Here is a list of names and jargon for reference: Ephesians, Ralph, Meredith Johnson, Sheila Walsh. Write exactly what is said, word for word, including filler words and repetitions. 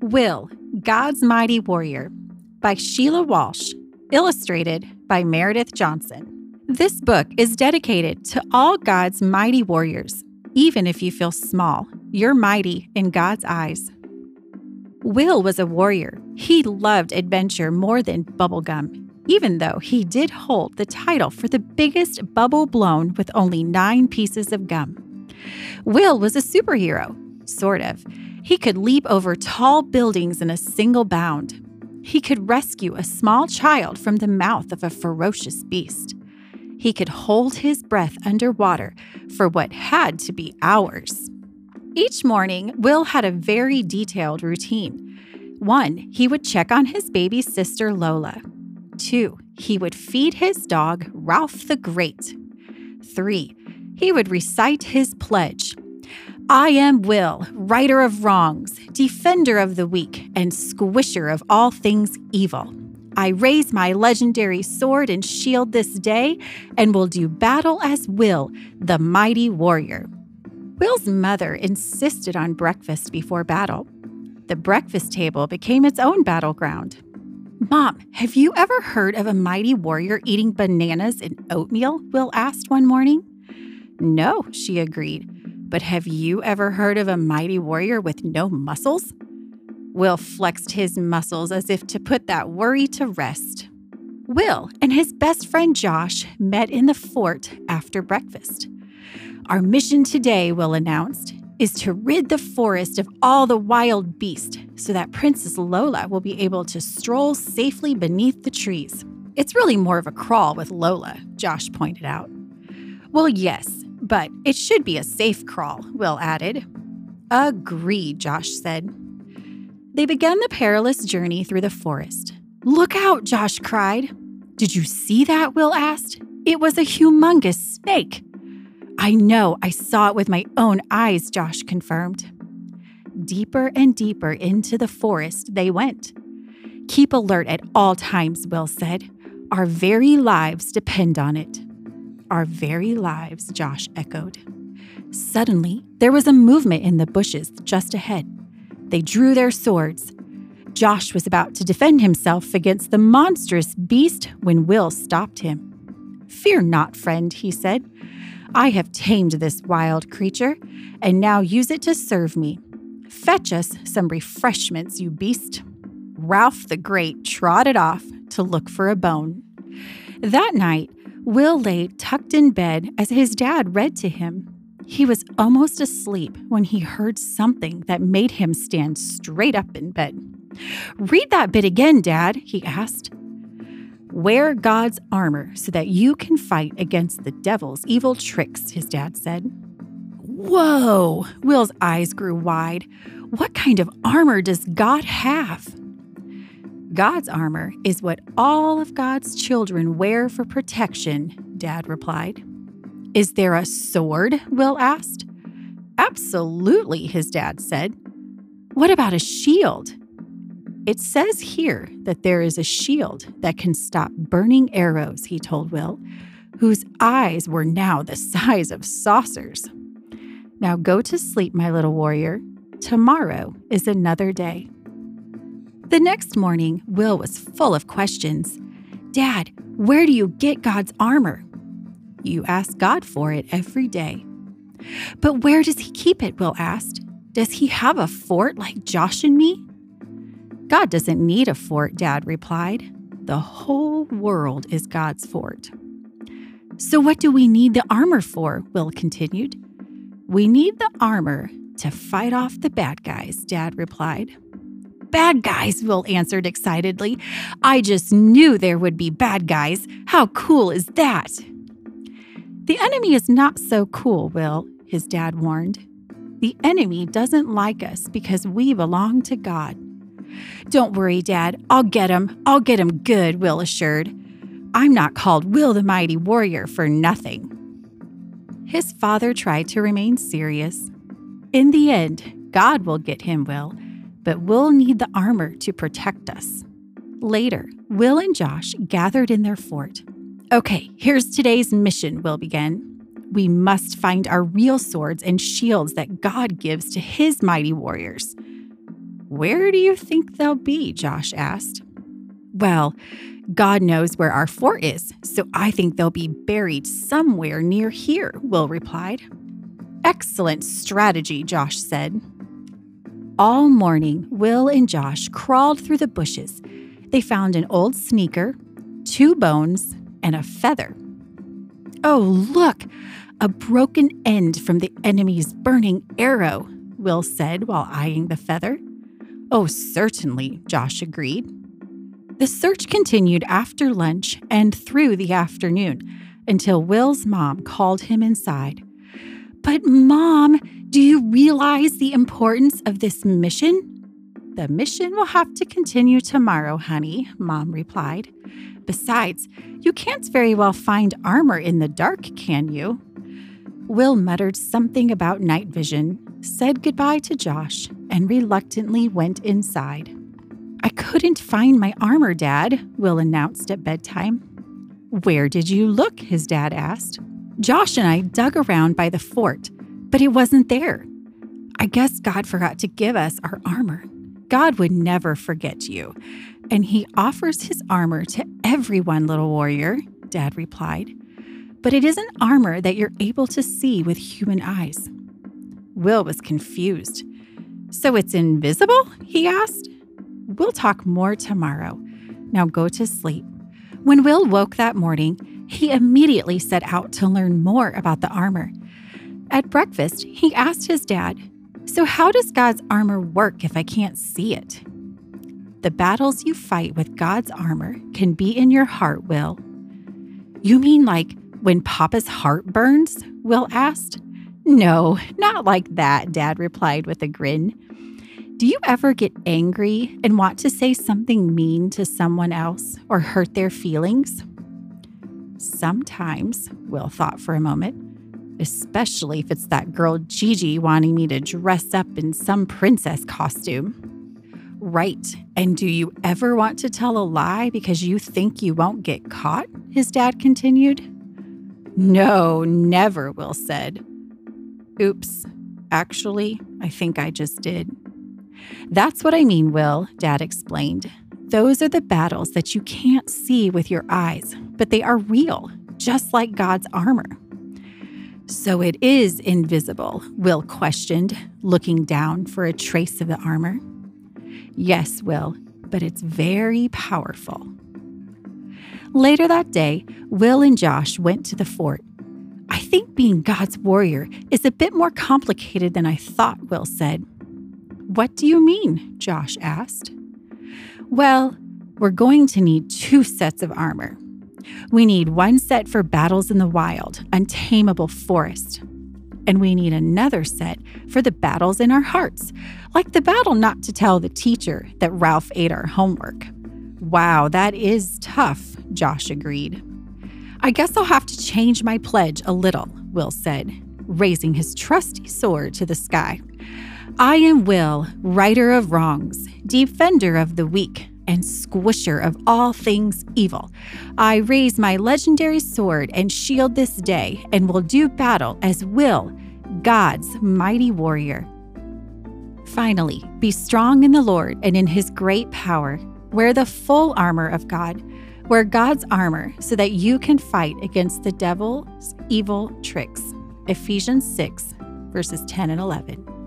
Will, God's Mighty Warrior by Sheila Walsh, illustrated by Meredith Johnson. This book is dedicated to all God's mighty warriors. Even if you feel small, you're mighty in God's eyes. Will was a warrior. He loved adventure more than bubblegum, even though he did hold the title for the biggest bubble blown with only nine pieces of gum. Will was a superhero, sort of. He could leap over tall buildings in a single bound. He could rescue a small child from the mouth of a ferocious beast. He could hold his breath underwater for what had to be hours. Each morning, Will had a very detailed routine. One, he would check on his baby sister, Lola. Two, he would feed his dog, Ralph the Great. Three, he would recite his pledge. I am Will, righter of wrongs, defender of the weak, and squisher of all things evil. I raise my legendary sword and shield this day, and will do battle as Will, the mighty warrior. Will's mother insisted on breakfast before battle. The breakfast table became its own battleground. Mom, have you ever heard of a mighty warrior eating bananas and oatmeal? Will asked one morning. No, she agreed. But have you ever heard of a mighty warrior with no muscles? Will flexed his muscles as if to put that worry to rest. Will and his best friend Josh met in the fort after breakfast. Our mission today, Will announced, is to rid the forest of all the wild beasts so that Princess Lola will be able to stroll safely beneath the trees. It's really more of a crawl with Lola, Josh pointed out. Well, yes, but it should be a safe crawl, Will added. Agreed, Josh said. They began the perilous journey through the forest. Look out, Josh cried. Did you see that? Will asked. It was a humongous snake. I know, I saw it with my own eyes, Josh confirmed. Deeper and deeper into the forest they went. Keep alert at all times, Will said. Our very lives depend on it. Our very lives, Josh echoed. Suddenly, there was a movement in the bushes just ahead. They drew their swords. Josh was about to defend himself against the monstrous beast when Will stopped him. Fear not, friend, he said. I have tamed this wild creature, and now use it to serve me. Fetch us some refreshments, you beast. Ralph the Great trotted off to look for a bone. That night, Will lay tucked in bed as his dad read to him. He was almost asleep when he heard something that made him stand straight up in bed. Read that bit again, Dad, he asked. Wear God's armor so that you can fight against the devil's evil tricks, his dad said. Whoa! Will's eyes grew wide. What kind of armor does God have? God's armor is what all of God's children wear for protection, Dad replied. Is there a sword? Will asked. Absolutely, his dad said. What about a shield? It says here that there is a shield that can stop burning arrows, he told Will, whose eyes were now the size of saucers. Now go to sleep, my little warrior. Tomorrow is another day. The next morning, Will was full of questions. Dad, where do you get God's armor? You ask God for it every day. But where does he keep it? Will asked. Does he have a fort like Josh and me? God doesn't need a fort, Dad replied. The whole world is God's fort. So what do we need the armor for? Will continued. We need the armor to fight off the bad guys, Dad replied. Bad guys, Will answered excitedly. I just knew there would be bad guys. How cool is that? The enemy is not so cool, Will, his dad warned. The enemy doesn't like us because we belong to God. Don't worry, Dad. I'll get him. I'll get him good, Will assured. I'm not called Will the Mighty Warrior for nothing. His father tried to remain serious. In the end, God will get him, Will, but we'll need the armor to protect us. Later, Will and Josh gathered in their fort. Okay, here's today's mission, Will began. We must find our real swords and shields that God gives to his mighty warriors. Where do you think they'll be? Josh asked. Well, God knows where our fort is, so I think they'll be buried somewhere near here, Will replied. Excellent strategy, Josh said. All morning, Will and Josh crawled through the bushes. They found an old sneaker, two bones, and a feather. Oh, look, a broken end from the enemy's burning arrow, Will said while eyeing the feather. Oh, certainly, Josh agreed. The search continued after lunch and through the afternoon until Will's mom called him inside. But Mom, do you realize the importance of this mission? The mission will have to continue tomorrow, honey, Mom replied. Besides, you can't very well find armor in the dark, can you? Will muttered something about night vision, said goodbye to Josh, and reluctantly went inside. I couldn't find my armor, Dad, Will announced at bedtime. Where did you look? His dad asked. Josh and I dug around by the fort, but it wasn't there. I guess God forgot to give us our armor. God would never forget you, and he offers his armor to everyone, little warrior, Dad replied. But it isn't armor that you're able to see with human eyes. Will was confused. So it's invisible? He asked. We'll talk more tomorrow. Now go to sleep. When Will woke that morning, he immediately set out to learn more about the armor. At breakfast, he asked his dad, "So how does God's armor work if I can't see it?" The battles you fight with God's armor can be in your heart, Will. You mean like when Papa's heart burns? Will asked. No, not like that, Dad replied with a grin. Do you ever get angry and want to say something mean to someone else or hurt their feelings? Sometimes, Will thought for a moment, especially if it's that girl Gigi wanting me to dress up in some princess costume. Right, and do you ever want to tell a lie because you think you won't get caught? His dad continued. No, never, Will said. Oops, actually, I think I just did. That's what I mean, Will, Dad explained. Those are the battles that you can't see with your eyes, but they are real, just like God's armor. So it is invisible, Will questioned, looking down for a trace of the armor. Yes, Will, but it's very powerful. Later that day, Will and Josh went to the fort. I think being God's warrior is a bit more complicated than I thought, Will said. What do you mean? Josh asked. Well, we're going to need two sets of armor. We need one set for battles in the wild, untamable forest. And we need another set for the battles in our hearts, like the battle not to tell the teacher that Ralph ate our homework. Wow, that is tough, Josh agreed. I guess I'll have to change my pledge a little, Will said, raising his trusty sword to the sky. I am Will, righter of wrongs, defender of the weak, and squisher of all things evil. I raise my legendary sword and shield this day and will do battle as Will, God's mighty warrior. Finally, be strong in the Lord and in his great power. Wear the full armor of God. Wear God's armor so that you can fight against the devil's evil tricks. Ephesians six, verses ten and eleven.